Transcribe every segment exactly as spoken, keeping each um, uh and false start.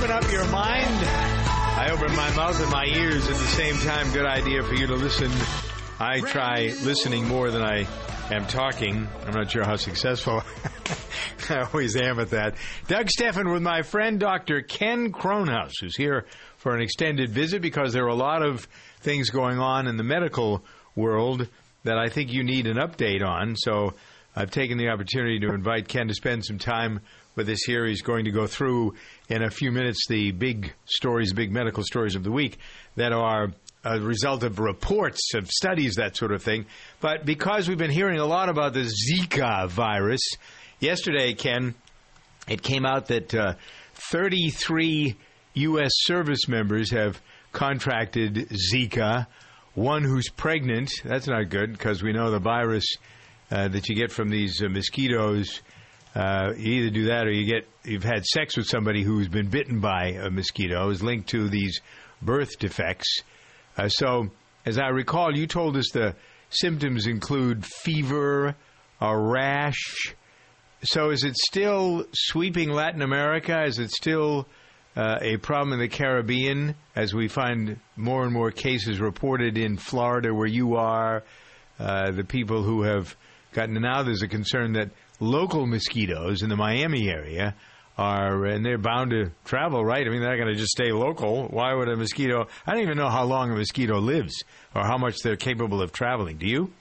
open up your mind. I open my mouth and my ears at the same time. Good idea for you to listen. I try listening more than I am talking. I'm not sure how successful I always am at that. Doug Steffen with my friend Doctor Ken Kronhaus, who's here for an extended visit because there are a lot of things going on in the medical world that I think you need an update on. So I've taken the opportunity to invite Ken to spend some time with us here. He's going to go through in a few minutes the big stories, big medical stories of the week that are a result of reports, of studies, that sort of thing. But because we've been hearing a lot about the Zika virus, yesterday, Ken, it came out that uh, thirty-three U S service members have contracted Zika, one who's pregnant. That's not good because we know the virus uh, that you get from these uh, mosquitoes, uh, you either do that or you get, you've had sex with somebody who's been bitten by a mosquito, is linked to these birth defects. Uh, so, as I recall, you told us the symptoms include fever, a rash. So is it still sweeping Latin America? Is it still uh, a problem in the Caribbean as we find more and more cases reported in Florida where you are, uh, the people who have gotten now? There's a concern that local mosquitoes in the Miami area are, and they're bound to travel, right? I mean, they're not going to just stay local. Why would a mosquito? I don't even know how long a mosquito lives or how much they're capable of traveling. Do you?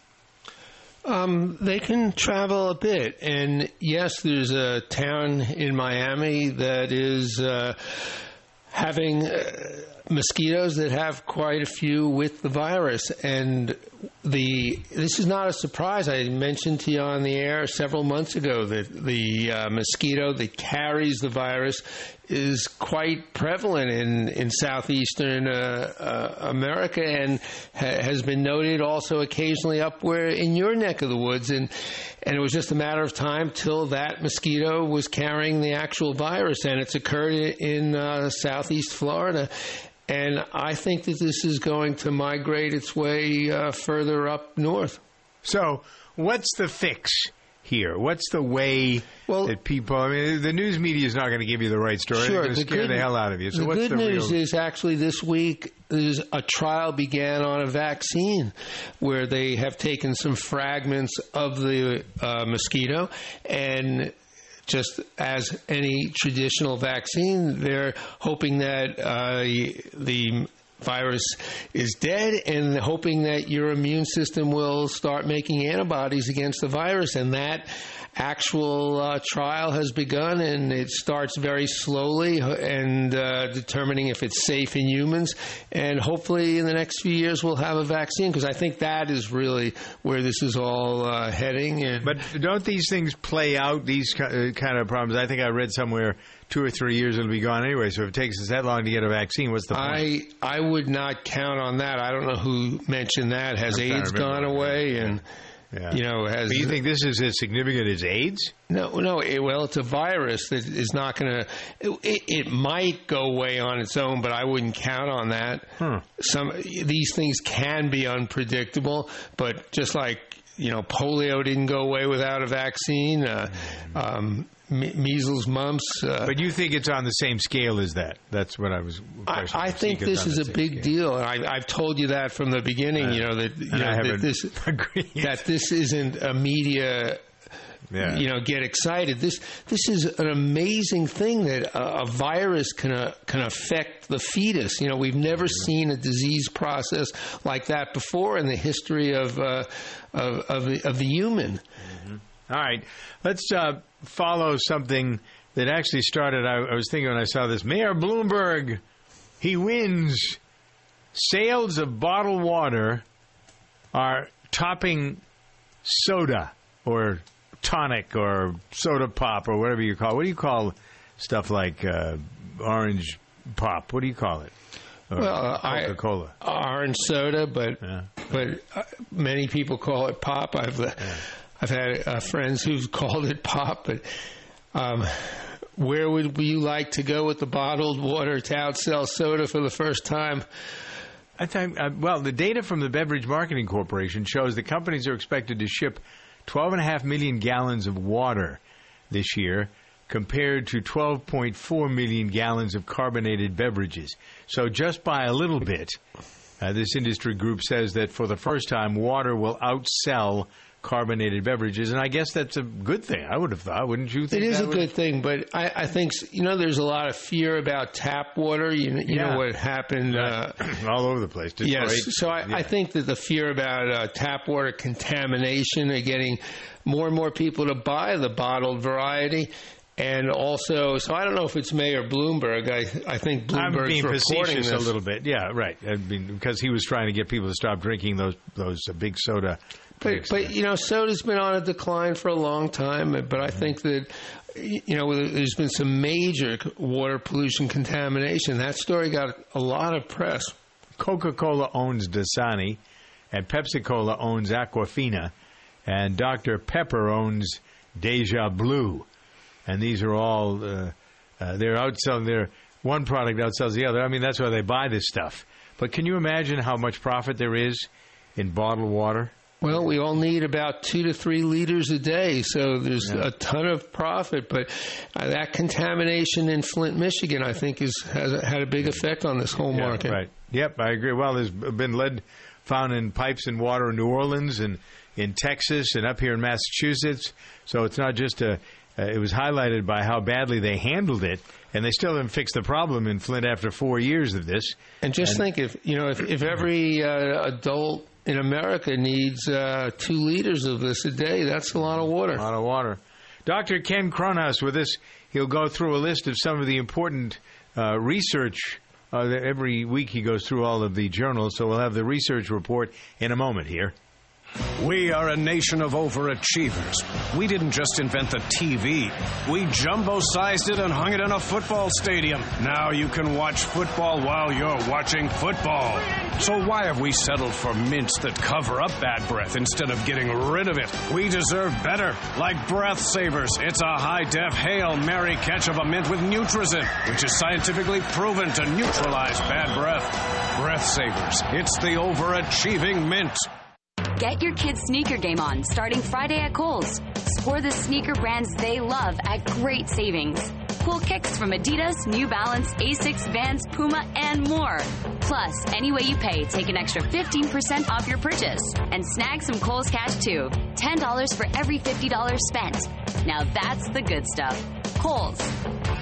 Um, they can travel a bit. And, yes, there's a town in Miami that is uh, having uh, mosquitoes that have quite a few with the virus. And the this is not a surprise. I mentioned to you on the air several months ago that the uh, mosquito that carries the virus is quite prevalent in, in southeastern uh, uh, America and ha- has been noted also occasionally up where in your neck of the woods. And, and it was just a matter of time till that mosquito was carrying the actual virus, and it's occurred in uh, southeast Florida. And I think that this is going to migrate its way uh, further up north. So what's the fix here? What's the way well, that people... I mean, the news media is not going to give you the right story. Sure, They're going to the scare good, the hell out of you. So the what's good the news real... is actually this week is a trial began on a vaccine where they have taken some fragments of the uh, mosquito and... Just as any traditional vaccine, they're hoping that uh, the virus is dead and hoping that your immune system will start making antibodies against the virus. And that actual uh, trial has begun, and it starts very slowly and uh, determining if it's safe in humans. And hopefully in the next few years we'll have a vaccine, because I think that is really where this is all uh, heading. And but don't these things play out, these kind of problems? I think I read somewhere two or three years it'll be gone anyway, so if it takes us that long to get a vaccine, what's the point? I, I would not count on that. I don't know who mentioned that. Has AIDS gone away? And... Yeah. You know, has, but you think this is as significant as AIDS? No, no. It, well, it's a virus that is not going to. It, it might go away on its own, but I wouldn't count on that. Hmm. Some these things can be unpredictable, but just like you know, polio didn't go away without a vaccine. Uh, mm-hmm. um, Me- measles, mumps. Uh, but you think it's on the same scale as that? That's what I was questioning. I, I think this is a big deal. And I, I've told you that from the beginning, uh, you know, that, you know, that, this, that this isn't a media, yeah. you know, get excited. This this is an amazing thing that a, a virus can uh, can affect the fetus. You know, we've never mm-hmm. seen a disease process like that before in the history of, uh, of, of, the, of the human. Mm-hmm. All right. Let's uh, follow something that actually started. I, I was thinking when I saw this. Mayor Bloomberg, he wins. Sales of bottled water are topping soda or tonic or soda pop or whatever you call it. What do you call stuff like uh, orange pop? What do you call it? Or well, Coca-Cola. I, orange soda, but yeah. but uh, many people call it pop. I've uh, yeah. I've had uh, friends who've called it pop, but um, where would we like to go with the bottled water to outsell soda for the first time? I think, uh, well, the data from the Beverage Marketing Corporation shows the companies are expected to ship twelve point five million gallons of water this year, compared to twelve point four million gallons of carbonated beverages. So just by a little bit, uh, this industry group says that for the first time, water will outsell carbonated beverages, and I guess that's a good thing, I would have thought. Wouldn't you think it is a good thing? But I, I think, you know, there's a lot of fear about tap water. You, you yeah. know what happened uh, all over the place. Detroit. Yes, so I, yeah. I think that the fear about uh, tap water contamination are getting more and more people to buy the bottled variety. And also, so I don't know if it's Mayor Bloomberg. I I think Bloomberg's I'm being reporting this. a little bit. Yeah, right. I mean, because he was trying to get people to stop drinking those those uh, big soda. But, but you know, soda's been on a decline for a long time. But I mm-hmm. think that, you know, there's been some major water pollution contamination. That story got a lot of press. Coca-Cola owns Dasani, and Pepsi-Cola owns Aquafina, and Doctor Pepper owns Deja Blue. And these are all, uh, uh, they're outselling, their one product outsells the other. I mean, that's why they buy this stuff. But can you imagine how much profit there is in bottled water? Well, we all need about two to three liters a day, so there's yeah. a ton of profit. But uh, that contamination in Flint, Michigan, I think is, has had a big effect on this whole yeah, market. Right. Yep, I agree. Well, there's been lead found in pipes and water in New Orleans and in Texas and up here in Massachusetts. So it's not just a... Uh, it was highlighted by how badly they handled it, and they still haven't fixed the problem in Flint after four years of this. And just and, think, if you know, if, if every uh, adult in America needs uh, two liters of this a day, that's a lot of water. A lot of water. Doctor Ken Kronhaus with us. He'll go through a list of some of the important uh, research. Uh, every week he goes through all of the journals, so we'll have the research report in a moment here. We are a nation of overachievers. We didn't just invent the T V. We jumbo-sized it and hung it in a football stadium. Now you can watch football while you're watching football. So why have we settled for mints that cover up bad breath instead of getting rid of it? We deserve better. Like Breathsavers, it's a high-def Hail Mary catch of a mint with Nutrazin, which is scientifically proven to neutralize bad breath. Breathsavers, it's the overachieving mint. Get your kids' sneaker game on starting Friday at Kohl's. Score the sneaker brands they love at great savings. Cool kicks from Adidas, New Balance, Asics, Vans, Puma, and more. Plus, any way you pay, take an extra fifteen percent off your purchase and snag some Kohl's cash too. ten dollars for every fifty dollars spent. Now that's the good stuff. Kohl's.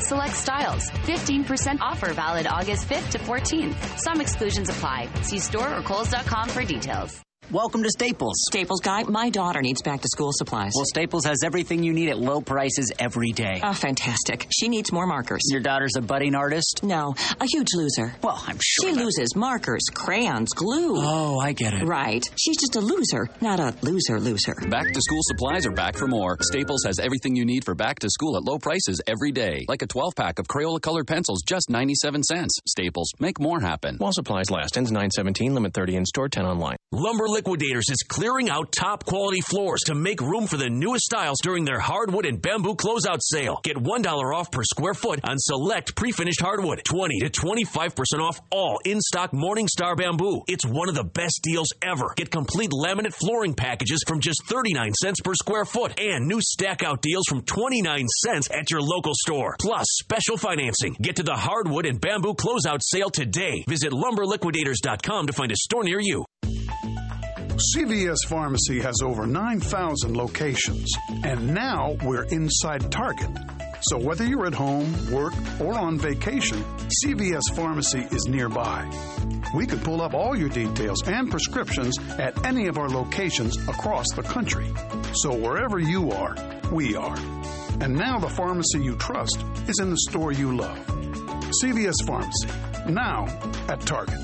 Select styles. fifteen percent offer valid August fifth to fourteenth. Some exclusions apply. See store or kohls dot com for details. Welcome to Staples. Staples guy, my daughter needs back-to-school supplies. Well, Staples has everything you need at low prices every day. Oh, fantastic. She needs more markers. Your daughter's a budding artist? No, a huge loser. Well, I'm sure She that... loses markers, crayons, glue. Oh, I get it. Right. She's just a loser, not a loser-loser. Back-to-school supplies are back for more. Staples has everything you need for back-to-school at low prices every day. Like a twelve-pack of Crayola-colored pencils, just ninety-seven cents. Staples, make more happen. While supplies last, ends nine seventeen, limit thirty in store, ten online. Lumber Liquidators is clearing out top-quality floors to make room for the newest styles during their hardwood and bamboo closeout sale. Get one dollar off per square foot on select pre-finished hardwood. twenty to twenty-five percent off all in-stock Morningstar bamboo. It's one of the best deals ever. Get complete laminate flooring packages from just thirty-nine cents per square foot and new stack-out deals from twenty-nine cents at your local store. Plus, special financing. Get to the hardwood and bamboo closeout sale today. Visit lumber liquidators dot com to find a store near you. C V S Pharmacy has over nine thousand locations, and now we're inside Target. So whether you're at home, work, or on vacation, C V S Pharmacy is nearby. We can pull up all your details and prescriptions at any of our locations across the country. So wherever you are, we are. And now the pharmacy you trust is in the store you love. C V S Pharmacy, now at Target.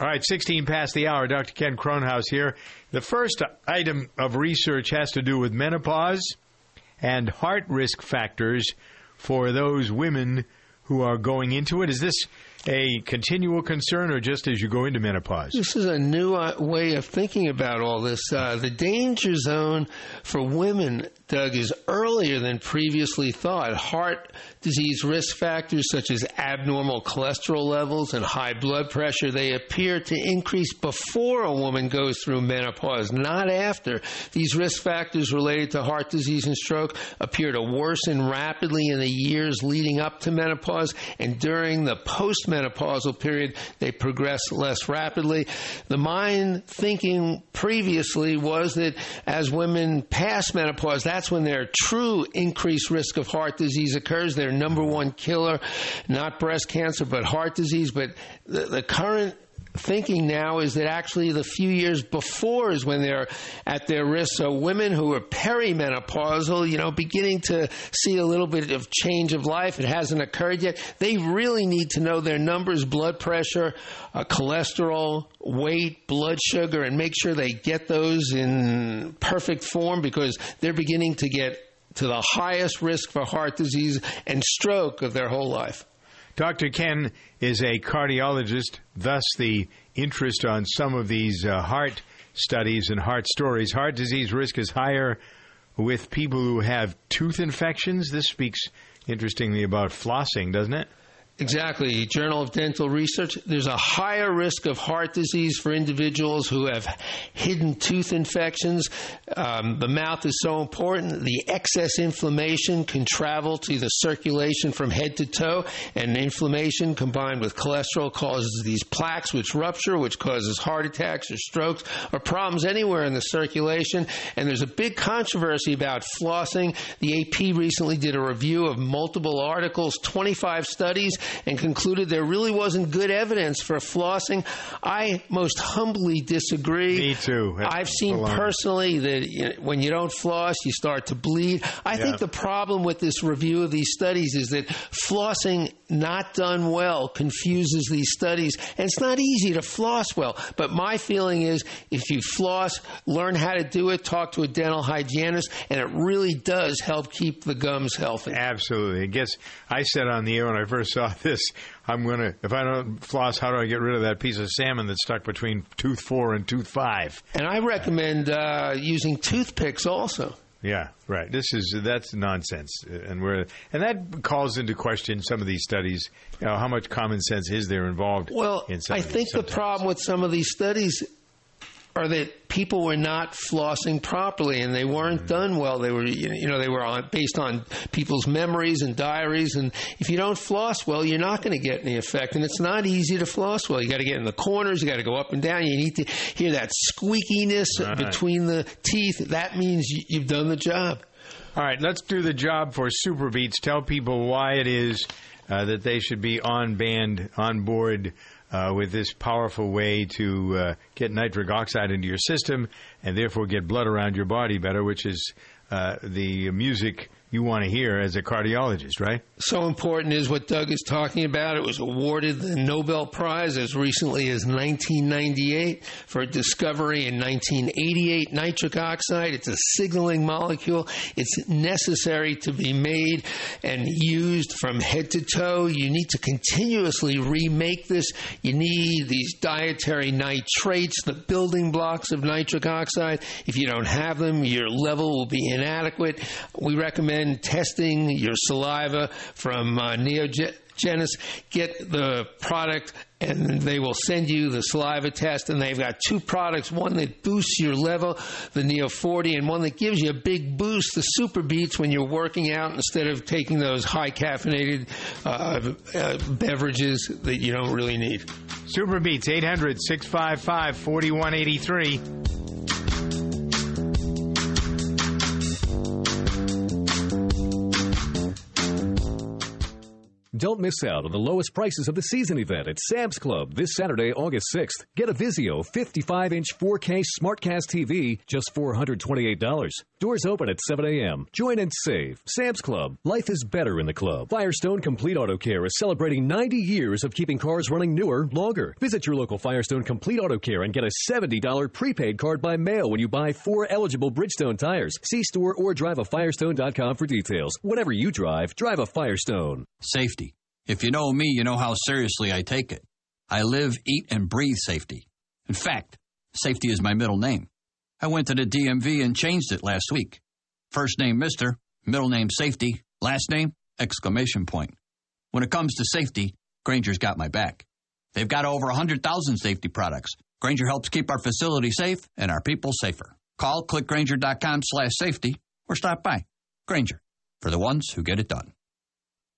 All right, sixteen past the hour. Doctor Ken Kronhaus here. The first item of research has to do with menopause and heart risk factors for those women who are going into it. Is this a continual concern or just as you go into menopause? This is a new uh, way of thinking about all this. Uh, the danger zone for women, Doug, is early. earlier than previously thought. Heart disease risk factors such as abnormal cholesterol levels and high blood pressure, they appear to increase before a woman goes through menopause, not after. These risk factors related to heart disease and stroke appear to worsen rapidly in the years leading up to menopause, and during the postmenopausal period, they progress less rapidly. The mind thinking previously was that as women pass menopause, that's when their true increased risk of heart disease occurs, their number one killer, not breast cancer, but heart disease. But the, the current thinking now is that actually the few years before is when they're at their risk. So women who are perimenopausal, you know, beginning to see a little bit of change of life, it hasn't occurred yet, they really need to know their numbers, blood pressure, uh, cholesterol, weight, blood sugar, and make sure they get those in perfect form, because they're beginning to get to the highest risk for heart disease and stroke of their whole life. Doctor Ken is a cardiologist, thus the interest on some of these uh, heart studies and heart stories. Heart disease risk is higher with people who have tooth infections. This speaks, interestingly, about flossing, doesn't it? Exactly. Journal of Dental Research, there's a higher risk of heart disease for individuals who have hidden tooth infections. Um, the mouth is so important. The excess inflammation can travel to the circulation from head to toe, and inflammation combined with cholesterol causes these plaques which rupture, which causes heart attacks or strokes or problems anywhere in the circulation. And there's a big controversy about flossing. The A P recently did a review of multiple articles, twenty-five studies, and concluded there really wasn't good evidence for flossing. I most humbly disagree. Me too. That's I've seen alarming. Personally that you know, when you don't floss, you start to bleed. I yeah. think the problem with this review of these studies is that flossing not done well confuses these studies, and it's not easy to floss well. But my feeling is if you floss, learn how to do it, talk to a dental hygienist, and it really does help keep the gums healthy. Absolutely. I guess I said on the air when I first saw this, I'm going to, if I don't floss, how do I get rid of that piece of salmon that's stuck between tooth four and tooth five? And I recommend uh, using toothpicks also. Yeah, right. This is, that's nonsense. And we're, and that calls into question some of these studies. You know, how much common sense is there involved? Well, in some I think the problem with some of these studies are that people were not flossing properly, and they weren't done well. They were, you know, they were on, based on people's memories and diaries. And if you don't floss well, you're not going to get any effect. And it's not easy to floss well. You got to get in the corners. You got to go up and down. You need to hear that squeakiness right between the teeth. That means you've done the job. All right, let's do the job for Super Beats. Tell people why it is uh, that they should be on band, on board Uh, with this powerful way to uh, get nitric oxide into your system and therefore get blood around your body better, which is uh, the music you want to hear as a cardiologist, right? So important is what Doug is talking about. It was awarded the Nobel Prize as recently as nineteen ninety-eight for a discovery in nineteen eighty-eight. Nitric oxide, it's a signaling molecule. It's necessary to be made and used from head to toe. You need to continuously remake this. You need these dietary nitrates, the building blocks of nitric oxide. If you don't have them, your level will be inadequate. We recommend testing your saliva from uh, NeoGenus. Get the product, and they will send you the saliva test, and they've got two products, one that boosts your level, the Neo forty, and one that gives you a big boost, the Super Beats, when you're working out instead of taking those high-caffeinated uh, uh, beverages that you don't really need. Super Beats, eight hundred, six five five, four one eight three. Don't miss out on the lowest prices of the season event at Sam's Club this Saturday, August sixth. Get a Vizio fifty-five inch four K SmartCast T V, just four hundred twenty-eight dollars. Doors open at seven a.m. Join and save. Sam's Club. Life is better in the club. Firestone Complete Auto Care is celebrating ninety years of keeping cars running newer, longer. Visit your local Firestone Complete Auto Care and get a seventy dollars prepaid card by mail when you buy four eligible Bridgestone tires. See store or drive a Firestone dot com for details. Whatever you drive, drive a Firestone. Safety. If you know me, you know how seriously I take it. I live, eat, and breathe safety. In fact, safety is my middle name. I went to the D M V and changed it last week. First name Mister, Middle name safety, last name, exclamation point. When it comes to safety, Granger's got my back. They've got over one hundred thousand safety products. Granger helps keep our facility safe and our people safer. Call click granger dot com slash safety or stop by. Granger, for the ones who get it done.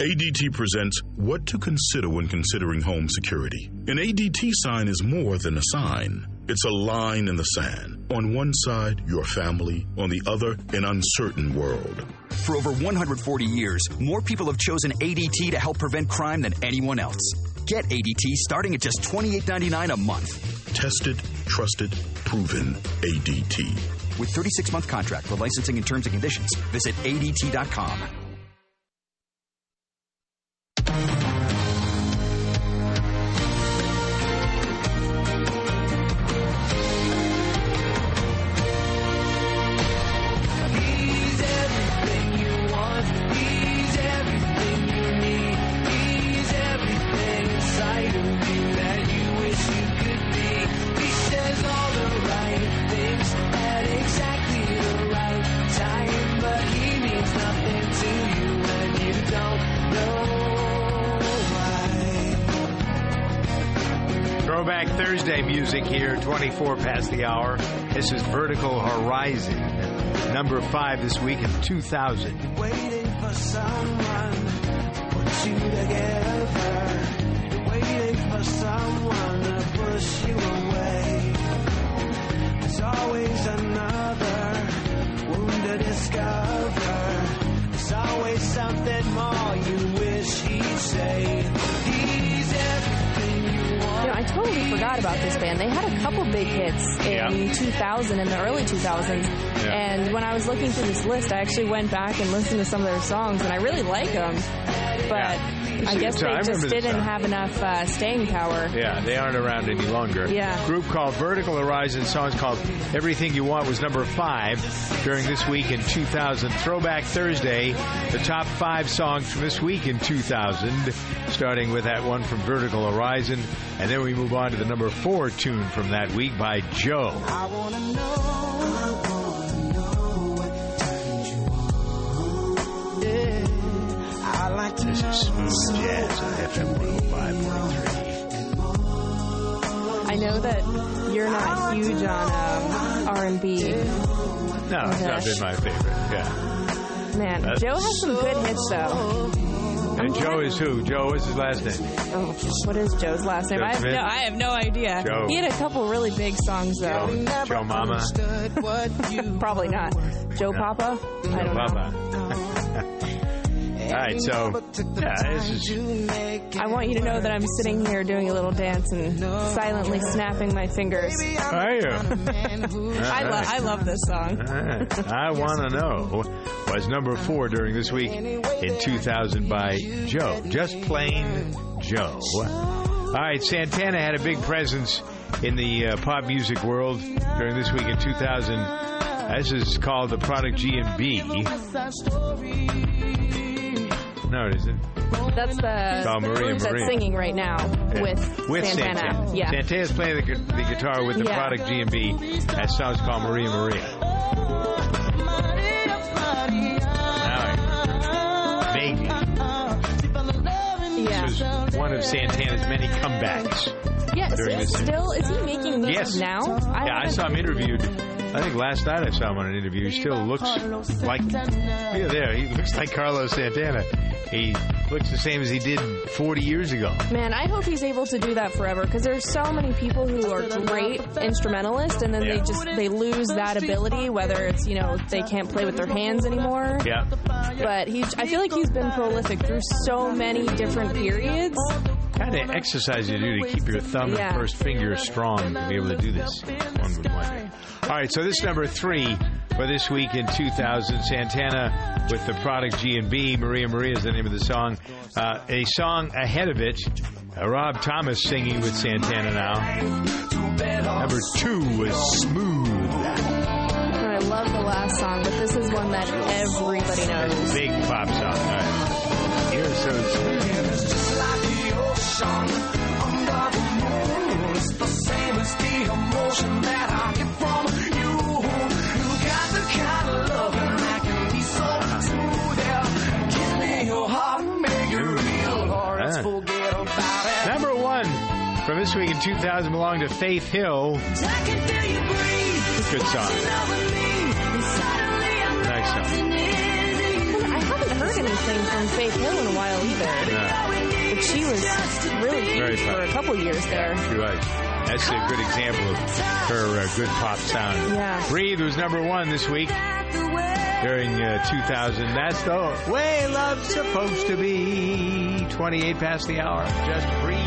A D T presents What to Consider When Considering Home Security. An A D T sign is more than a sign. It's a line in the sand. On one side, your family. On the other, an uncertain world. For over one hundred forty years, more people have chosen A D T to help prevent crime than anyone else. Get A D T starting at just twenty-eight ninety-nine a month. Tested, trusted, proven A D T. With thirty-six month contract for licensing and terms and conditions, visit A D T dot com. Here, twenty-four past the hour. This is Vertical Horizon, number five this week in two thousand. Waiting for someone, put you together. Waiting for someone to push you away. There's always another wound to discover. There's always something more you wish he'd say. You know, I totally forgot about this band. They had a couple big hits in yeah. two thousand, in the early two thousands. Yeah. And when I was looking through this list, I actually went back and listened to some of their songs, and I really like them. But yeah. I guess so, they I just didn't song. have enough uh, staying power. Yeah, they aren't around any longer. Yeah. A group called Vertical Horizon, songs called Everything You Want, was number five during this week in two thousand. Throwback Thursday, the top five songs from this week in two thousand, starting with that one from Vertical Horizon. And then we move on to the number four tune from that week by Joe. I wanna know, I wanna know what time you want. Yeah, I like to. This is smooth jazz on F M one oh five point three. I know that you're not huge on um, R and B. No, it's not been my favorite. Yeah, man, that's... Joe has some good hits though. And I'm Joe is who? Joe is his last name. Oh, what is Joe's last name? Joe I, have no, I have no idea. Joe. He had a couple really big songs, though. Joe, Joe Mama. Probably not. Joe no. Papa? Joe I don't Papa. Know. All right, so yeah, this is... I want you to know that I'm sitting here doing a little dance and silently snapping my fingers. Are you? I, right. lo- I love this song. Right. I want to know was number four during this week in two thousand by Joe. Just plain Joe. All right, Santana had a big presence in the uh, pop music world during this week in two thousand. This is called The Product G and B. No, it isn't. That's the Maria, that's Maria. singing right now yeah. with, with Santana. Santana. Yeah. Santana's playing the, gu- the guitar with The yeah. Product G and B. That song's called Maria Maria. Yeah. One of Santana's many comebacks. Yes, yeah, is still is he making music yes. now? I yeah, I saw him interviewed. I think last night I saw him on an interview. He still looks like yeah, there. He looks like Carlos Santana. He looks the same as he did forty years ago. Man, I hope he's able to do that forever because there's so many people who are great instrumentalists and then yeah. they just they lose that ability, whether it's, you know, they can't play with their hands anymore. Yeah. But he's I feel like he's been prolific through so many different periods kind of exercise you do to keep your thumb yeah. and first finger strong to be able to do this, one would wonder. All right, so this is number three for this week in two thousand. Santana with the product G and B. Maria Maria is the name of the song. Uh, a song ahead of it, uh, Rob Thomas singing with Santana now. Number two was Smooth. I love the last song, but this is one that everybody knows. Big pop song. All right. Here's so it's just like the ocean under the moon. It's the same as the emotion that I get from you. You got the kind of love that can be so smooth. Yeah. Give me your heart, make it real, or else forget about it. Number one from this week in two thousand belonged to Faith Hill. Good song. I haven't heard anything from Faith Hill in a while either. No. But she was really very for a couple years there. Yeah, you're right. That's a good example of her uh, good pop sound. Yeah. Breathe was number one this week during uh, two thousand. That's the way love's supposed to be. twenty-eight past the hour. Just breathe.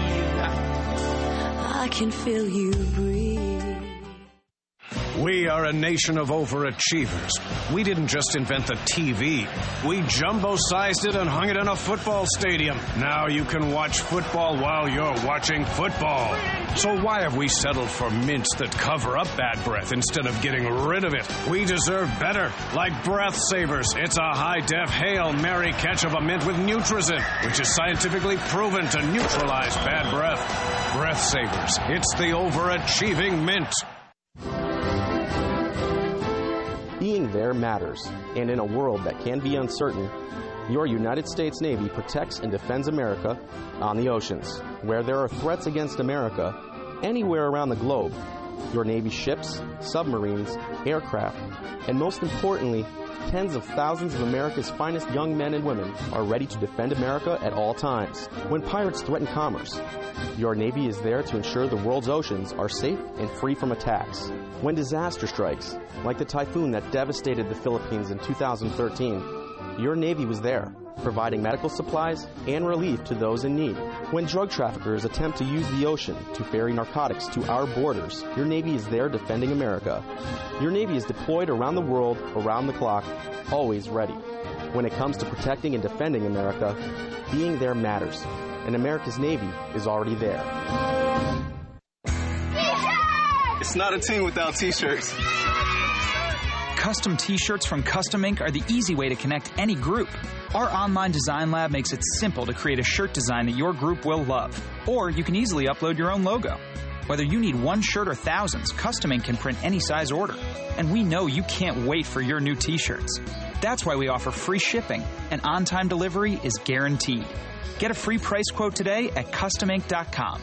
I can feel you breathe. We are a nation of overachievers. We didn't just invent the T V. We jumbo-sized it and hung it in a football stadium. Now you can watch football while you're watching football. So why have we settled for mints that cover up bad breath instead of getting rid of it? We deserve better. Like Breathsavers, it's a high-def Hail Mary catch of a mint with Nutrazin, which is scientifically proven to neutralize bad breath. Breathsavers, it's the overachieving mint. Being there matters, and in a world that can be uncertain, your United States Navy protects and defends America on the oceans. Where there are threats against America, anywhere around the globe, your Navy ships, submarines, aircraft, and most importantly, tens of thousands of America's finest young men and women are ready to defend America at all times. When pirates threaten commerce, your Navy is there to ensure the world's oceans are safe and free from attacks. When disaster strikes, like the typhoon that devastated the Philippines in two thousand thirteen, your Navy was there, providing medical supplies and relief to those in need. When drug traffickers attempt to use the ocean to ferry narcotics to our borders, your Navy is there defending America. Your Navy is deployed around the world, around the clock, always ready. When it comes to protecting and defending America, being there matters, and America's Navy is already there. It's not a team without T-shirts. Custom T-shirts from Custom Ink are the easy way to connect any group. Our online design lab makes it simple to create a shirt design that your group will love. Or you can easily upload your own logo. Whether you need one shirt or thousands, Custom Ink can print any size order. And we know you can't wait for your new T-shirts. That's why we offer free shipping, and on-time delivery is guaranteed. Get a free price quote today at custom ink dot com.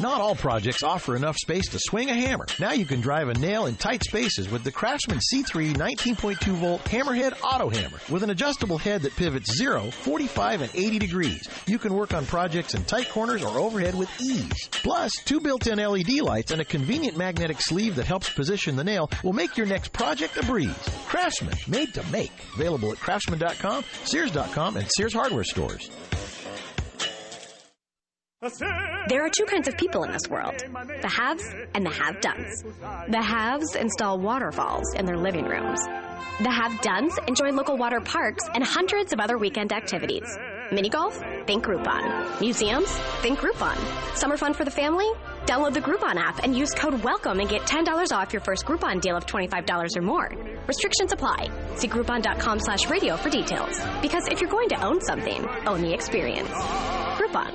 Not all projects offer enough space to swing a hammer. Now you can drive a nail in tight spaces with the Craftsman C three nineteen point two volt Hammerhead Auto Hammer. With an adjustable head that pivots zero, forty-five, and eighty degrees, you can work on projects in tight corners or overhead with ease. Plus, two built-in L E D lights and a convenient magnetic sleeve that helps position the nail will make your next project a breeze. Craftsman, made to make. Available at craftsman dot com, sears dot com, and Sears hardware stores. There are two kinds of people in this world, the haves and the have-dones. The haves install waterfalls in their living rooms. The have-dones enjoy local water parks and hundreds of other weekend activities. Mini golf? Think Groupon. Museums? Think Groupon. Summer fun for the family? Download the Groupon app and use code WELCOME and get ten dollars off your first Groupon deal of twenty-five dollars or more. Restrictions apply. See groupon.com slash radio for details. Because if you're going to own something, own the experience. Groupon.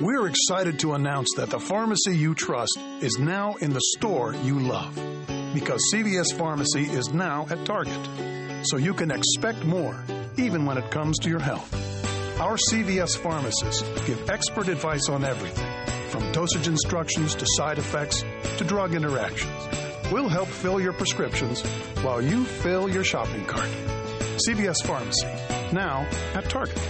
We're excited to announce that the pharmacy you trust is now in the store you love, because C V S Pharmacy is now at Target, so you can expect more, even when it comes to your health. Our C V S pharmacists give expert advice on everything, from dosage instructions to side effects to drug interactions. We'll help fill your prescriptions while you fill your shopping cart. C V S Pharmacy, now at Target.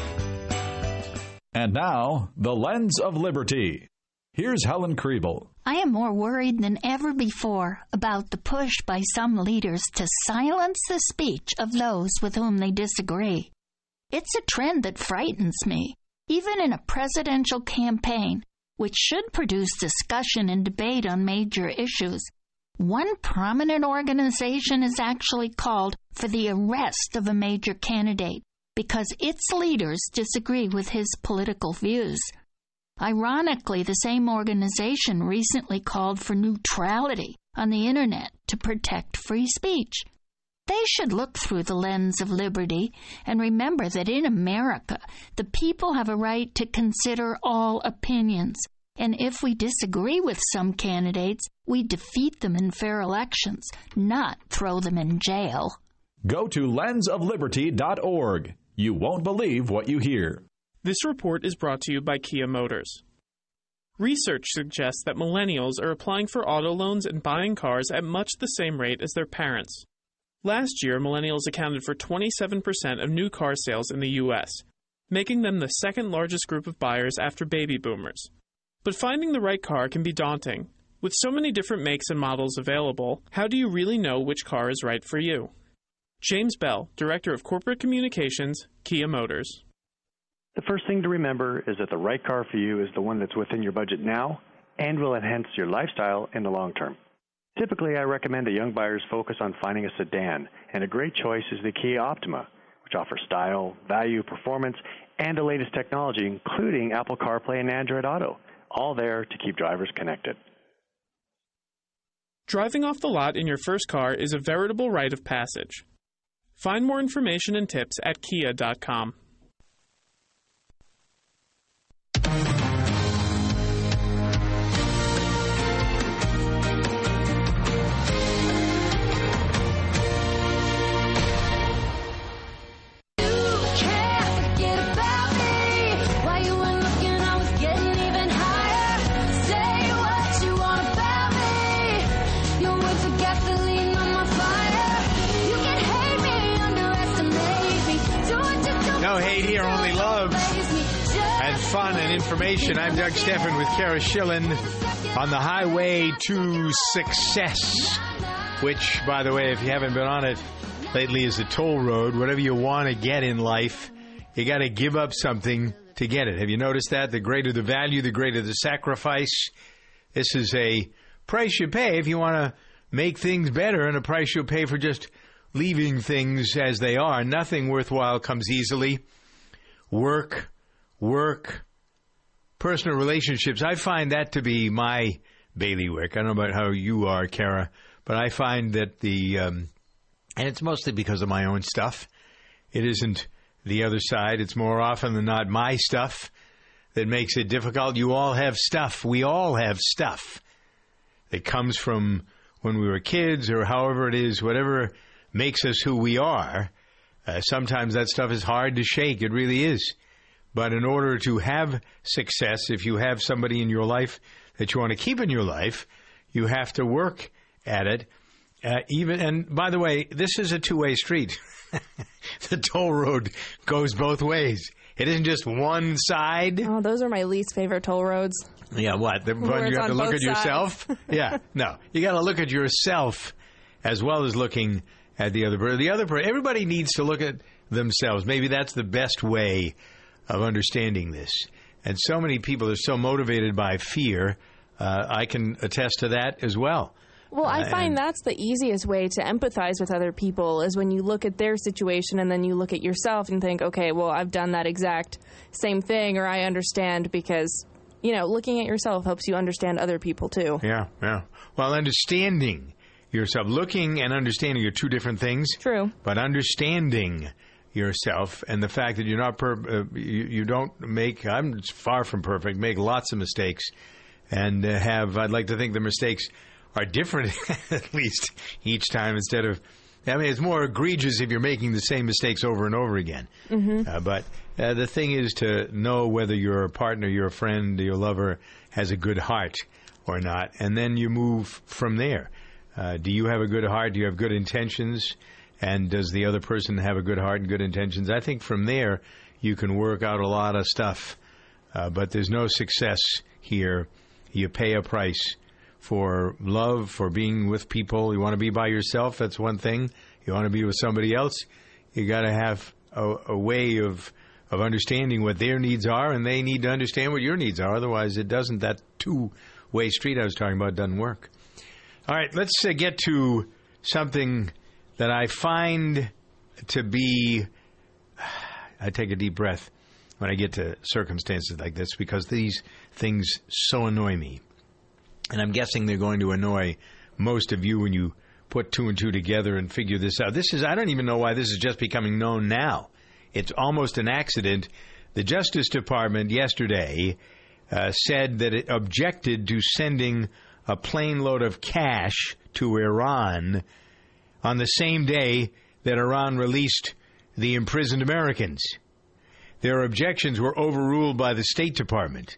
And now, The Lens of Liberty. Here's Helen Kriebel. I am more worried than ever before about the push by some leaders to silence the speech of those with whom they disagree. It's a trend that frightens me, even in a presidential campaign, which should produce discussion and debate on major issues. One prominent organization is actually called for the arrest of a major candidate because its leaders disagree with his political views. Ironically, the same organization recently called for neutrality on the Internet to protect free speech. They should look through the lens of liberty and remember that in America, the people have a right to consider all opinions. And if we disagree with some candidates, we defeat them in fair elections, not throw them in jail. Go to lens of liberty dot org. You won't believe what you hear. This report is brought to you by Kia Motors. Research suggests that millennials are applying for auto loans and buying cars at much the same rate as their parents. Last year, millennials accounted for twenty-seven percent of new car sales in the U S, making them the second largest group of buyers after baby boomers. But finding the right car can be daunting. With so many different makes and models available, how do you really know which car is right for you? James Bell, Director of Corporate Communications, Kia Motors. The first thing to remember is that the right car for you is the one that's within your budget now and will enhance your lifestyle in the long term. Typically, I recommend that young buyers focus on finding a sedan, and a great choice is the Kia Optima, which offers style, value, performance, and the latest technology, including Apple CarPlay and Android Auto. All there to keep drivers connected. Driving off the lot in your first car is a veritable rite of passage. Find more information and tips at kia dot com. Fun and information. I'm Doug Steffen with Kara Schillen on the highway to success, which, by the way, if you haven't been on it lately, is a toll road. Whatever you want to get in life, you got to give up something to get it. Have you noticed that? The greater the value, the greater the sacrifice. This is a price you pay if you want to make things better, and a price you'll pay for just leaving things as they are. Nothing worthwhile comes easily. Work. Work, personal relationships. I find that to be my bailiwick. I don't know about how you are, Kara, but I find that the, um, and it's mostly because of my own stuff. It isn't the other side. It's more often than not my stuff that makes it difficult. You all have stuff. We all have stuff that comes from when we were kids or however it is, whatever makes us who we are. Uh, sometimes that stuff is hard to shake. It really is. But in order to have success, if you have somebody in your life that you want to keep in your life, you have to work at it. Uh, even and by the way, this is a two-way street. The toll road goes both ways. It isn't just one side. Oh, those are my least favorite toll roads. Yeah, what? The one you have to look at yourself? Yeah, no. You got to look at yourself as well as looking at the other person. The other person, everybody needs to look at themselves. Maybe that's the best way of understanding this. And so many people are so motivated by fear. Uh, I can attest to that as well. Well, I uh, find that's the easiest way to empathize with other people is when you look at their situation and then you look at yourself and think, okay, well, I've done that exact same thing, or I understand, because, you know, looking at yourself helps you understand other people too. Yeah, yeah. Well, understanding yourself, looking and understanding are two different things. True. But understanding yourself, and the fact that you're not per- uh, you, you don't make, I'm far from perfect, make lots of mistakes, and uh, have, I'd like to think the mistakes are different at least each time, instead of, I mean, it's more egregious if you're making the same mistakes over and over again. Mm-hmm. Uh, but uh, the thing is to know whether your partner, your friend, your lover has a good heart or not, and then you move from there. Uh, do you have a good heart? Do you have good intentions? And does the other person have a good heart and good intentions? I think from there you can work out a lot of stuff, uh, but there's no success here. You pay a price for love, for being with people. You want to be by yourself, that's one thing. You want to be with somebody else, you got to have a, a way of of understanding what their needs are, and they need to understand what your needs are. Otherwise, it doesn't, that two-way street I was talking about doesn't work. All right, let's uh, get to something that I find to be, I take a deep breath when I get to circumstances like this, because these things so annoy me. And I'm guessing they're going to annoy most of you when you put two and two together and figure this out. This is, I don't even know why this is just becoming known now. It's almost an accident. The Justice Department yesterday uh, said that it objected to sending a plane load of cash to Iran on the same day that Iran released the imprisoned Americans. Their objections were overruled by the State Department.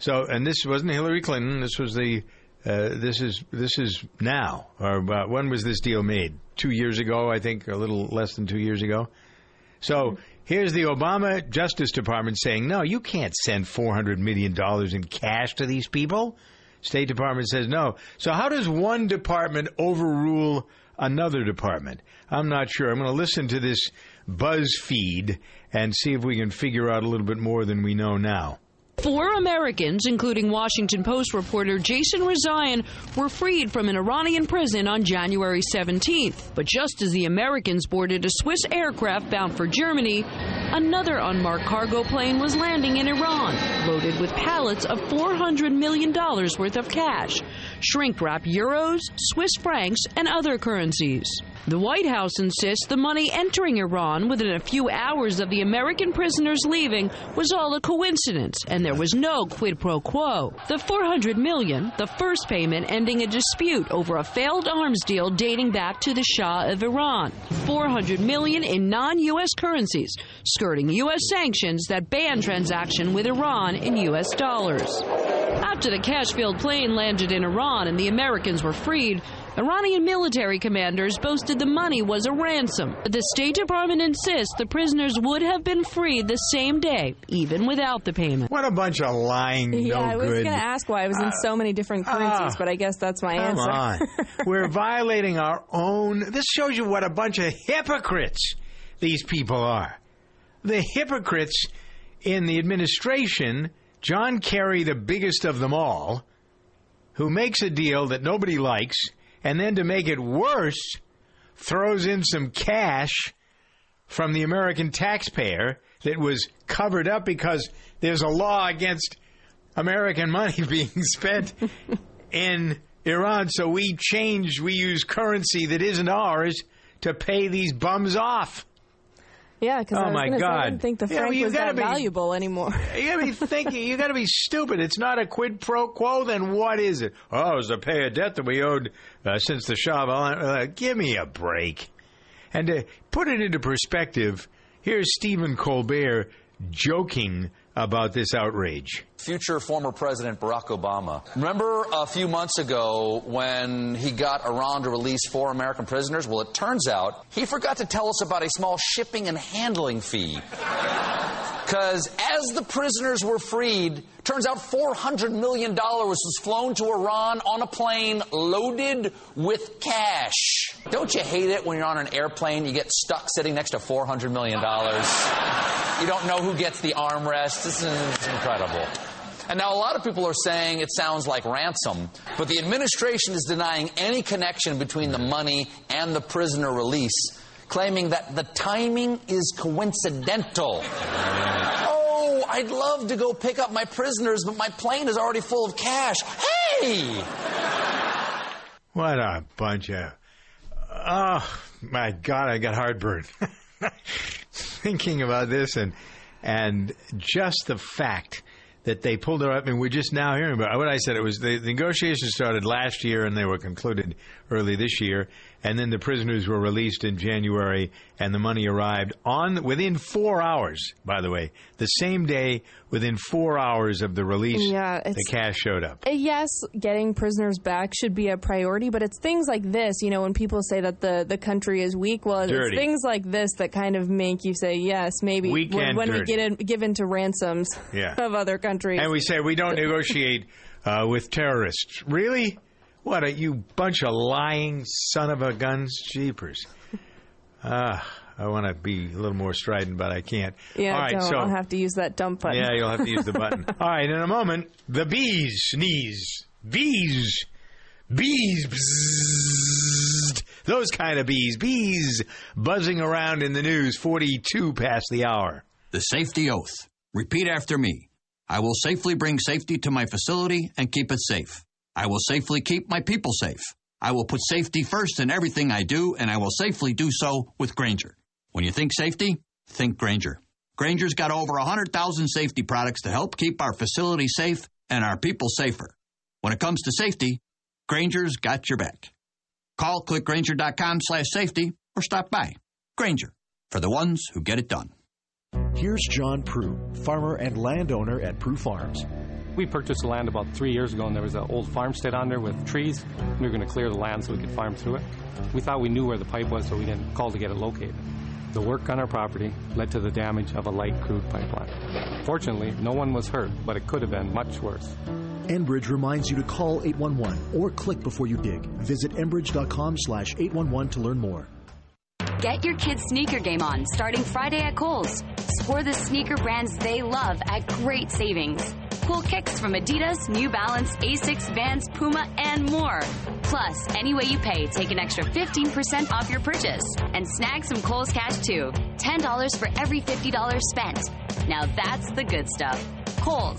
So, and this wasn't Hillary Clinton. This was the, uh, this is this is now. Or about, when was this deal made? Two years ago, I think, a little less than two years ago. So here's the Obama Justice Department saying, no, you can't send four hundred million dollars in cash to these people. State Department says no. So how does one department overrule another department? I'm not sure. I'm going to listen to this BuzzFeed and see if we can figure out a little bit more than we know now. Four Americans, including Washington Post reporter Jason Rezaian, were freed from an Iranian prison on January seventeenth. But just as the Americans boarded a Swiss aircraft bound for Germany, another unmarked cargo plane was landing in Iran, loaded with pallets of four hundred million dollars worth of cash, shrink-wrapped euros, Swiss francs, and other currencies. The White House insists the money entering Iran within a few hours of the American prisoners leaving was all a coincidence, and there was no quid pro quo. The four hundred million dollars, the first payment ending a dispute over a failed arms deal dating back to the Shah of Iran. four hundred million dollars in non-U S currencies, skirting U S sanctions that ban transaction with Iran in U S dollars. After the cash-filled plane landed in Iran and the Americans were freed, Iranian military commanders boasted the money was a ransom. The State Department insists the prisoners would have been freed the same day, even without the payment. What a bunch of lying, yeah, no I was going to ask why it was uh, in so many different currencies, uh, but I guess that's my come answer. Come on. We're violating our own. This shows you what a bunch of hypocrites these people are. The hypocrites in the administration, John Kerry, the biggest of them all, who makes a deal that nobody likes, and then to make it worse, throws in some cash from the American taxpayer that was covered up because there's a law against American money being spent in Iran. So we change, we use currency that isn't ours to pay these bums off. Yeah, because oh I, was my God. Say, I didn't think the franc yeah, well, was that be, valuable anymore. you got to be thinking. You got to be stupid. It's not a quid pro quo. Then what is it? Oh, it was to pay a debt that we owed uh, since the Shah. Uh, give me a break. And to put it into perspective, here's Stephen Colbert joking about this outrage. Future former President Barack Obama. Remember a few months ago when he got Iran to release four American prisoners? Well, it turns out he forgot to tell us about a small shipping and handling fee. Because as the prisoners were freed, turns out four hundred million dollars was flown to Iran on a plane loaded with cash. Don't you hate it when you're on an airplane, you get stuck sitting next to four hundred million dollars? You don't know who gets the armrest. This is incredible. And now a lot of people are saying it sounds like ransom, but the administration is denying any connection between the money and the prisoner release, claiming that the timing is coincidental. Oh, I'd love to go pick up my prisoners, but my plane is already full of cash. Hey! What a bunch of... Oh, my God, I got heartburn. thinking about this, and and just the fact that they pulled it up, and we're just now hearing about it. What I said, it was the, the negotiations started last year, and they were concluded early this year, and then the prisoners were released in January, and the money arrived on within four hours, by the way. The same day, within four hours of the release, yeah, the cash showed up. Yes, getting prisoners back should be a priority, but it's things like this, you know, when people say that the, the country is weak, well, dirty. It's things like this that kind of make you say, yes, maybe we can when dirty. we get in, give in to ransoms yeah. of other countries. And we say we don't negotiate uh, with terrorists. Really? What a you bunch of lying son of a guns jeepers. Ah, uh, I want to be a little more strident, but I can't. Yeah, all right, don't. So, I'll have to use that dump button. Yeah, you'll have to use the button. All right, in a moment, the bees sneeze. Bees. Bees. Bzzz. Those kind of bees. Bees buzzing around in the news forty-two past the hour. The safety oath. Repeat after me. I will safely bring safety to my facility and keep it safe. I will safely keep my people safe. I will put safety first in everything I do, and I will safely do so with Granger. When you think safety, think Granger. Granger's got over one hundred thousand safety products to help keep our facility safe and our people safer. When it comes to safety, Granger's got your back. Call click granger dot com slash safety or stop by. Granger, for the ones who get it done. Here's John Prue, farmer and landowner at Prue Farms. We purchased the land about three years ago, and there was an old farmstead on there with trees. We were going to clear the land so we could farm through it. We thought we knew where the pipe was, so we didn't call to get it located. The work on our property led to the damage of a light crude pipeline. Fortunately, no one was hurt, but it could have been much worse. Enbridge reminds you to call eight one one or click before you dig. Visit enbridge.com slash 811 to learn more. Get your kids' sneaker game on starting Friday at Kohl's. Score the sneaker brands they love at great savings. Cool kicks from Adidas, New Balance, Asics, Vans, Puma, and more. Plus, any way you pay, take an extra fifteen percent off your purchase and snag some Kohl's cash too. ten dollars for every fifty dollars spent. Now that's the good stuff. Kohl's.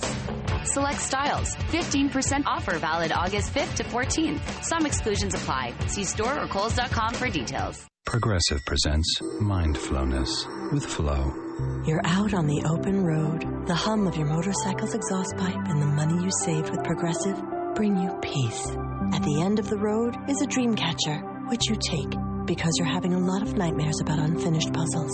Select styles. fifteen percent offer valid August fifth to fourteenth. Some exclusions apply. See store or kohls dot com for details. Progressive presents Mindfulness with Flow. You're out on the open road. The hum of your motorcycle's exhaust pipe and the money you saved with Progressive bring you peace. At the end of the road is a dream catcher, which you take because you're having a lot of nightmares about unfinished puzzles.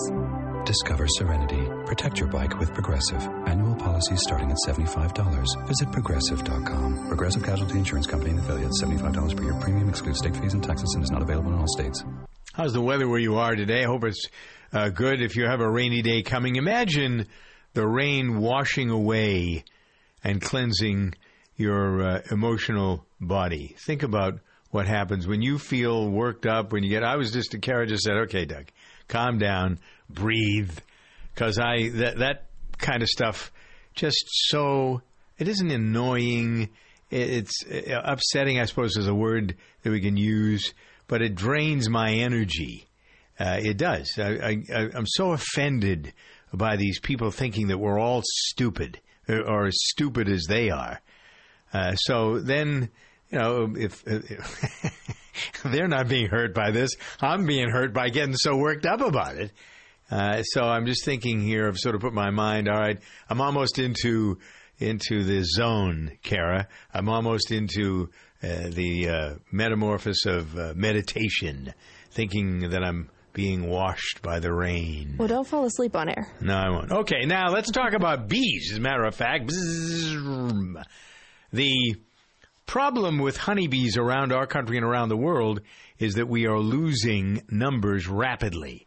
Discover serenity. Protect your bike with Progressive. Annual policies starting at seventy-five dollars. Visit progressive dot com. Progressive Casualty Insurance Company and affiliates. seventy-five dollars per year premium excludes state fees and taxes and is not available in all states. How's the weather where you are today? I hope it's uh, good. If you have a rainy day coming, imagine the rain washing away and cleansing your uh, emotional body. Think about what happens when you feel worked up. When you get, I was just a carrier, just said, okay, Doug, calm down, breathe, because I that that kind of stuff just so it isn't annoying. It's upsetting, I suppose, is a word that we can use. But it drains my energy. Uh, it does. I, I, I'm so offended by these people thinking that we're all stupid or, or as stupid as they are. Uh, so then, you know, if, if they're not being hurt by this, I'm being hurt by getting so worked up about it. Uh, so I'm just thinking here, I've sort of put my mind, all right, I'm almost into into the zone, Kara. I'm almost into... Uh, the uh, metamorphosis of uh, meditation, thinking that I'm being washed by the rain. Well, don't fall asleep on air. No, I won't. Okay, now let's talk about bees, as a matter of fact. Bzzz. The problem with honeybees around our country and around the world is that we are losing numbers rapidly,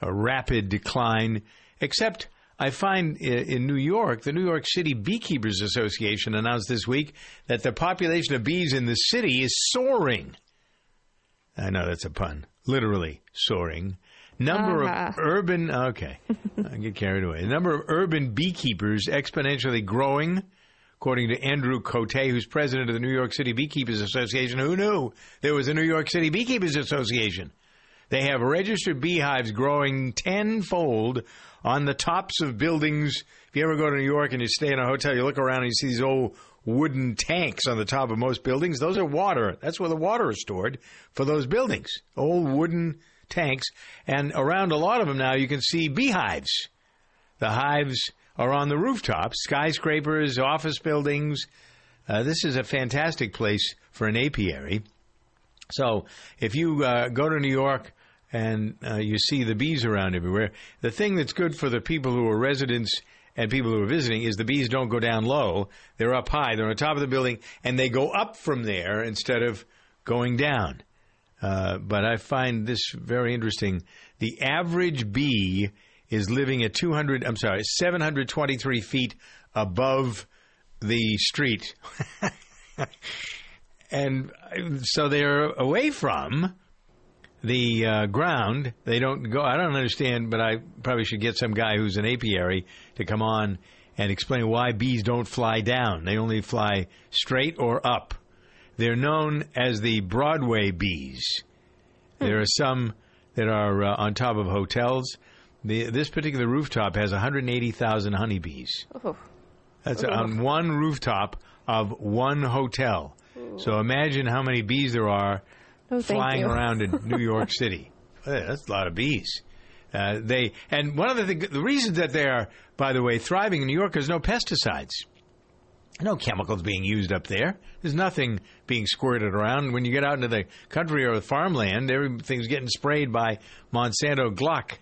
a rapid decline, except I find in New York, the New York City Beekeepers Association announced this week that the population of bees in the city is soaring. I know that's a pun. Literally soaring. Number uh-huh. of urban, okay, I get carried away. The number of urban beekeepers exponentially growing, according to Andrew Cote, who's president of the New York City Beekeepers Association. Who knew there was a New York City Beekeepers Association? They have registered beehives growing tenfold on the tops of buildings. If you ever go to New York and you stay in a hotel, you look around and you see these old wooden tanks on the top of most buildings. Those are water. That's where the water is stored for those buildings. Old wooden tanks, and around a lot of them now you can see beehives. The hives are on the rooftops, skyscrapers, office buildings. Uh, this is a fantastic place for an apiary. So if you uh, go to New York and uh, you see the bees around everywhere, the thing that's good for the people who are residents and people who are visiting is the bees don't go down low. They're up high. They're on top of the building, and they go up from there instead of going down. Uh, but I find this very interesting. The average bee is living at two hundred, I'm sorry, seven hundred twenty-three feet above the street. And so they're away from the uh, ground. They don't go. I don't understand, but I probably should get some guy who's an apiary to come on and explain why bees don't fly down. They only fly straight or up. They're known as the Broadway bees. Hmm. There are some that are uh, on top of hotels. The, this particular rooftop has one hundred eighty thousand honeybees. Oh. That's oh. on one rooftop of one hotel. Ooh. So imagine how many bees there are oh, flying around in New York City. Yeah, that's a lot of bees. Uh, they and one of the things, the reasons that they are, by the way, thriving in New York is no pesticides. No chemicals being used up there. There's nothing being squirted around. When you get out into the country or the farmland, everything's getting sprayed by Monsanto Gluck.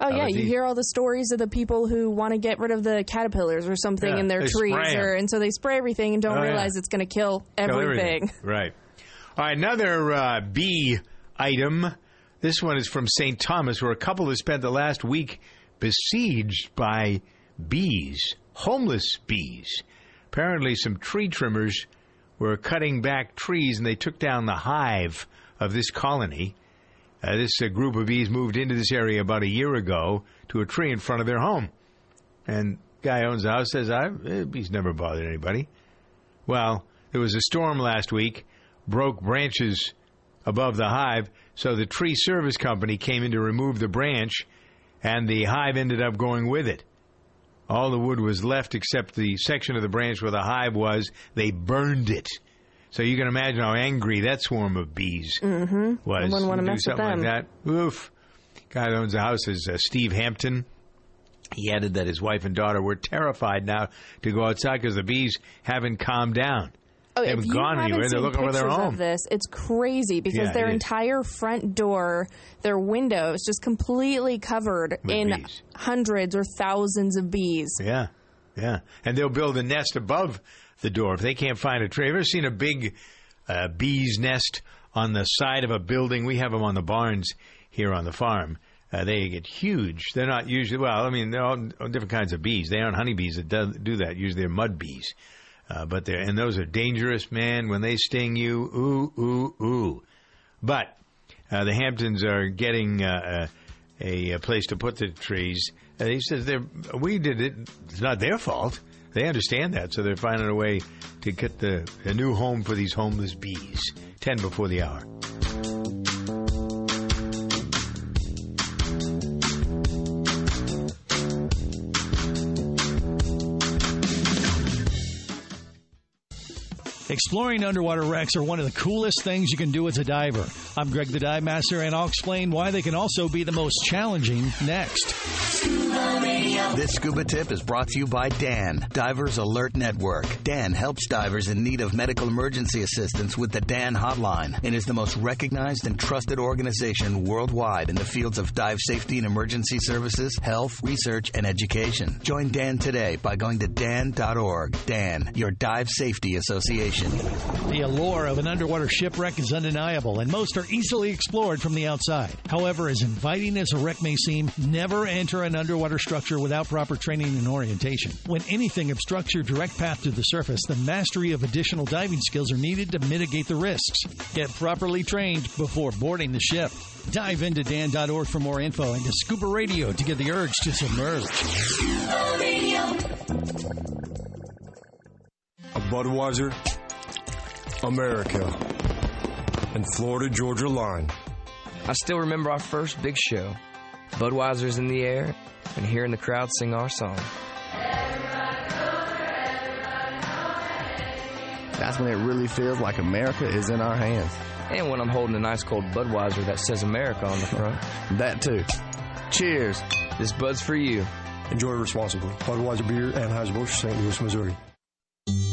Oh, yeah. Uh, you the, hear all the stories of the people who want to get rid of the caterpillars or something yeah, in their trees. Or, and so they spray everything and don't oh, realize yeah. it's going to kill everything. everything. Right. All right. Another uh, bee item. This one is from Saint Thomas, where a couple has spent the last week besieged by bees, homeless bees. Apparently some tree trimmers were cutting back trees, and they took down the hive of this colony. Uh, this uh, group of bees moved into this area about a year ago to a tree in front of their home. And guy owns the house says, I, eh, bees never bothered anybody. Well, there was a storm last week, broke branches above the hive, so the tree service company came in to remove the branch, and the hive ended up going with it. All the wood was left except the section of the branch where the hive was. They burned it. So you can imagine how angry that swarm of bees mm-hmm. was. Wouldn't want to mess with them. Like that. Oof. Guy who owns the house is uh, Steve Hampton. He added that his wife and daughter were terrified now to go outside because the bees haven't calmed down. Oh, They've if you gone haven't anywhere. Seen They're looking pictures for their home. Of this, it's crazy because yeah, their entire is. front door, their window is just completely covered with in bees. Hundreds or thousands of bees. Yeah, yeah. And they'll build a nest above the door if they can't find a tree. Have you ever seen a big uh, bee's nest on the side of a building? We have them on the barns here on the farm. Uh, they get huge. They're not usually, well, I mean, they're all different kinds of bees. They aren't honeybees that do, do that. Usually they're mud bees. Uh, but they're, and those are dangerous, man. When they sting you, ooh, ooh, ooh. But uh, the Hamptons are getting uh, a, a place to put the trees. And he says, we did it. It's not their fault. They understand that, so they're finding a way to get the, a new home for these homeless bees. Ten before the hour. Exploring underwater wrecks are one of the coolest things you can do as a diver. I'm Greg the Dive Master, and I'll explain why they can also be the most challenging next. Scuba Radio. This scuba tip is brought to you by D A N, Divers Alert Network. D A N helps divers in need of medical emergency assistance with the D A N hotline and is the most recognized and trusted organization worldwide in the fields of dive safety and emergency services, health, research, and education. Join D A N today by going to D A N dot org. D A N, your dive safety association. The allure of an underwater shipwreck is undeniable, and most are easily explored from the outside. However, as inviting as a wreck may seem, never enter an underwater structure without proper training and orientation. When anything obstructs your direct path to the surface, the mastery of additional diving skills are needed to mitigate the risks. Get properly trained before boarding the ship. Dive into D A N dot org for more info and to Scuba Radio to get the urge to submerge. Scuba Radio. A Budweiser, America, and Florida Georgia Line. I still remember our first big show. Budweiser's in the air, and hearing the crowd sing our song. That's when it really feels like America is in our hands. And when I'm holding an ice cold Budweiser that says America on the front. That too. Cheers. This Bud's for you. Enjoy responsibly. Budweiser Beer, Anheuser-Busch, Saint Louis, Missouri.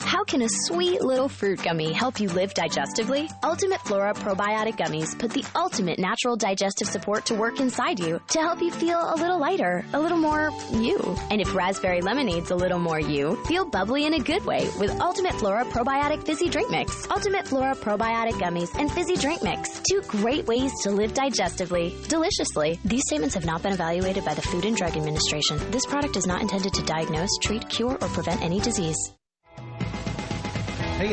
How can a sweet little fruit gummy help you live digestively? Ultimate Flora Probiotic Gummies put the ultimate natural digestive support to work inside you to help you feel a little lighter, a little more you. And if raspberry lemonade's a little more you, feel bubbly in a good way with Ultimate Flora Probiotic Fizzy Drink Mix. Ultimate Flora Probiotic Gummies and Fizzy Drink Mix. Two great ways to live digestively, deliciously. These statements have not been evaluated by the Food and Drug Administration. This product is not intended to diagnose, treat, cure, or prevent any disease. Hey,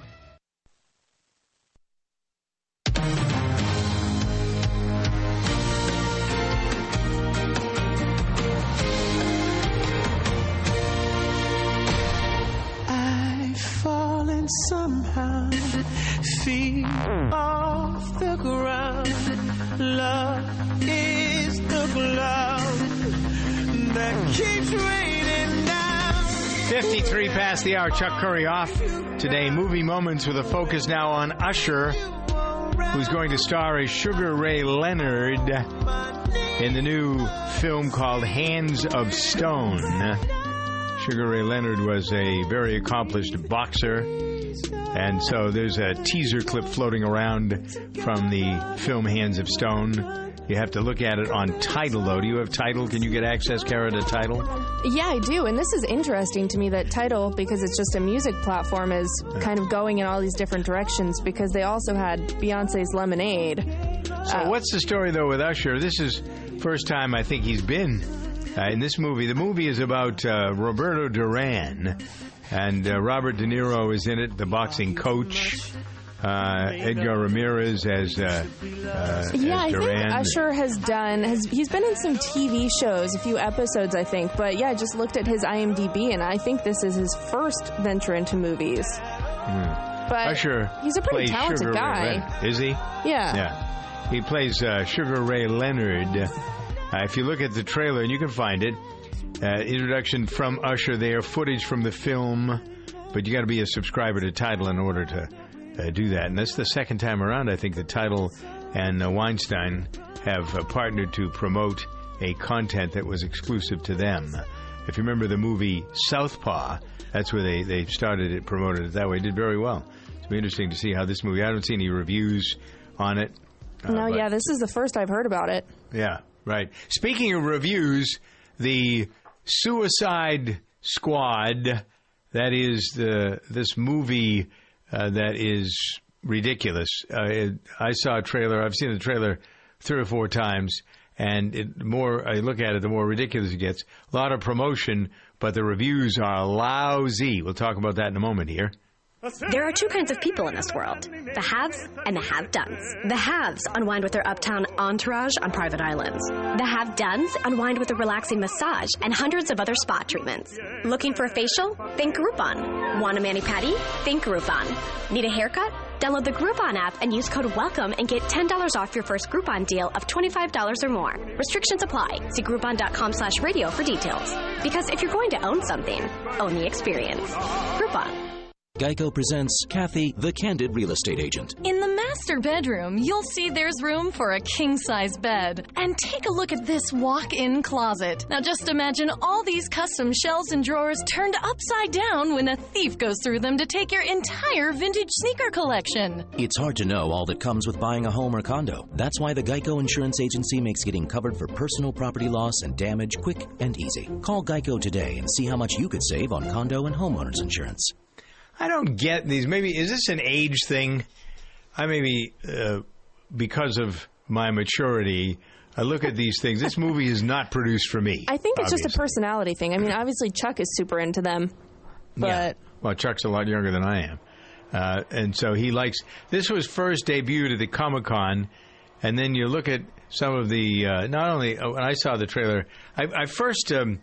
Somehow feet off the ground. Love is the cloud that keeps raining down. fifty-three past the hour. Chuck Curry off today. Movie Moments with a focus now on Usher, who's going to star as Sugar Ray Leonard in the new film called Hands of Stone. Sugar Ray Leonard was a very accomplished boxer, and so there's a teaser clip floating around from the film Hands of Stone. You have to look at it on Tidal, though. Do you have Tidal? Can you get access, Kara, to Tidal? Yeah, I do, and this is interesting to me that Tidal, because it's just a music platform, is kind of going in all these different directions because they also had Beyonce's Lemonade. So uh, what's the story, though, with Usher? This is first time I think he's been Uh, in this movie. The movie is about uh, Roberto Duran, and uh, Robert De Niro is in it, the boxing coach. Uh, Edgar Ramirez as, uh, uh, yeah, as Duran. I think Usher has done, has, he's been in some T V shows, a few episodes, I think. But, yeah, I just looked at his IMDb, and I think this is his first venture into movies. Mm. But Usher he's a pretty talented Sugar guy. Ray, is he? Yeah. Yeah. He plays uh, Sugar Ray Leonard. Uh, if you look at the trailer, and you can find it, uh, introduction from Usher there, footage from the film, but you got to be a subscriber to Tidal in order to uh, do that. And that's the second time around, I think, that Tidal and uh, Weinstein have uh, partnered to promote a content that was exclusive to them. If you remember the movie Southpaw, that's where they, they started it, promoted it that way. It did very well. It'll be interesting to see how this movie, I don't see any reviews on it. Uh, no, but, yeah, this is the first I've heard about it. Yeah. Right. Speaking of reviews, the Suicide Squad, that is the this movie uh, that is ridiculous. Uh, it, I saw a trailer. I've seen the trailer three or four times, and it, the more I look at it, the more ridiculous it gets. A lot of promotion, but the reviews are lousy. We'll talk about that in a moment here. There are two kinds of people in this world, the haves and the have-dones. The haves unwind with their uptown entourage on private islands. The have-dones unwind with a relaxing massage and hundreds of other spa treatments. Looking for a facial? Think Groupon. Want a mani-pedi? Think Groupon. Need a haircut? Download the Groupon app and use code WELCOME and get ten dollars off your first Groupon deal of twenty-five dollars or more. Restrictions apply. See Groupon.com slash radio for details. Because if you're going to own something, own the experience. Groupon. Geico presents Kathy, the Candid Real Estate Agent. In the master bedroom, you'll see there's room for a king-size bed. And take a look at this walk-in closet. Now just imagine all these custom shelves and drawers turned upside down when a thief goes through them to take your entire vintage sneaker collection. It's hard to know all that comes with buying a home or condo. That's why the Geico Insurance Agency makes getting covered for personal property loss and damage quick and easy. Call Geico today and see how much you could save on condo and homeowners insurance. I don't get these. Maybe, is this an age thing? I maybe, uh, because of my maturity, I look at these things. This movie is not produced for me. I think it's obviously just a personality thing. I mean, obviously Chuck is super into them. But yeah. Well, Chuck's a lot younger than I am. Uh, and so he likes... This was first debuted at the Comic-Con, and then you look at some of the... Uh, not only... Oh, when I saw the trailer, I, I first... Um,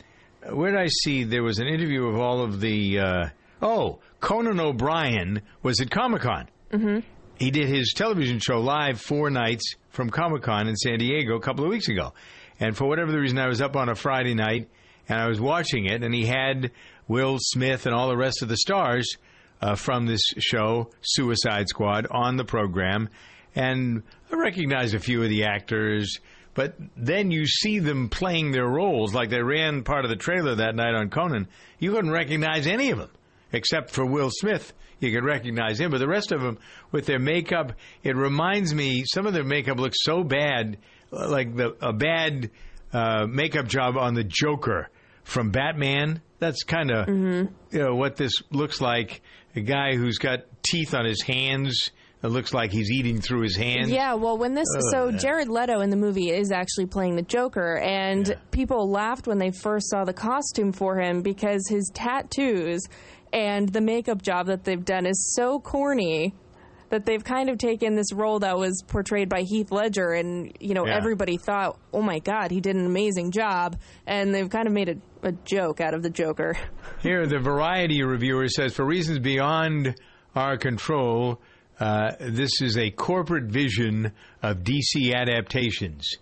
where did I see... There was an interview of all of the... Uh, oh, Conan O'Brien was at Comic-Con. Mm-hmm. He did his television show live four nights from Comic-Con in San Diego a couple of weeks ago. And for whatever the reason, I was up on a Friday night, and I was watching it, and he had Will Smith and all the rest of the stars uh, from this show, Suicide Squad, on the program. And I recognized a few of the actors, but then you see them playing their roles. Like they ran part of the trailer that night on Conan. You couldn't recognize any of them. Except for Will Smith, you could recognize him. But the rest of them, with their makeup, it reminds me, some of their makeup looks so bad, like the, a bad uh, makeup job on the Joker from Batman. That's kind of mm-hmm. you know, what this looks like. A guy who's got teeth on his hands. It looks like he's eating through his hands. Yeah, well, when this... Ugh, so Jared Leto in the movie is actually playing the Joker, and yeah. people laughed when they first saw the costume for him because his tattoos and the makeup job that they've done is so corny that they've kind of taken this role that was portrayed by Heath Ledger, and, you know, yeah. everybody thought, oh, my God, he did an amazing job, and they've kind of made a, a joke out of the Joker. Here, the Variety reviewer says, for reasons beyond our control... Uh, this is a corporate vision of D C adaptations,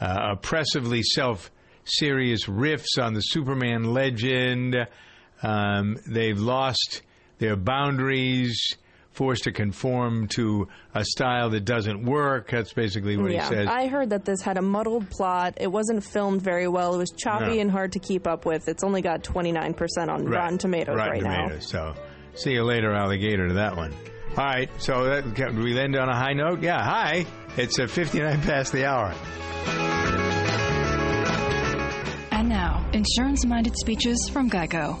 uh, oppressively self-serious riffs on the Superman legend. Um, they've lost their boundaries, forced to conform to a style that doesn't work. That's basically what yeah. he says. I heard that this had a muddled plot. It wasn't filmed very well. It was choppy no. and hard to keep up with. It's only got twenty-nine percent on right. Rotten Tomatoes right, right tomatoes. now. So see you later, alligator, to that one. All right, so that, can we end on a high note? Yeah, hi. It's uh, fifty-nine past the hour. And now, insurance-minded speeches from Geico.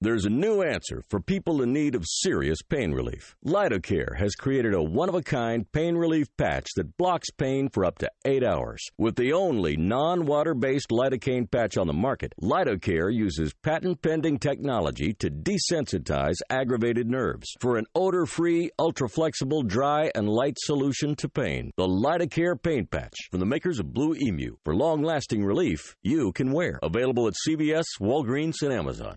There's a new answer for people in need of serious pain relief. Lidocare has created a one-of-a-kind pain relief patch that blocks pain for up to eight hours. With the only non-water-based lidocaine patch on the market, Lidocare uses patent-pending technology to desensitize aggravated nerves for an odor-free, ultra-flexible, dry, and light solution to pain. The Lidocare Pain Patch, from the makers of Blue Emu. For long-lasting relief you can wear. Available at C V S, Walgreens, and Amazon.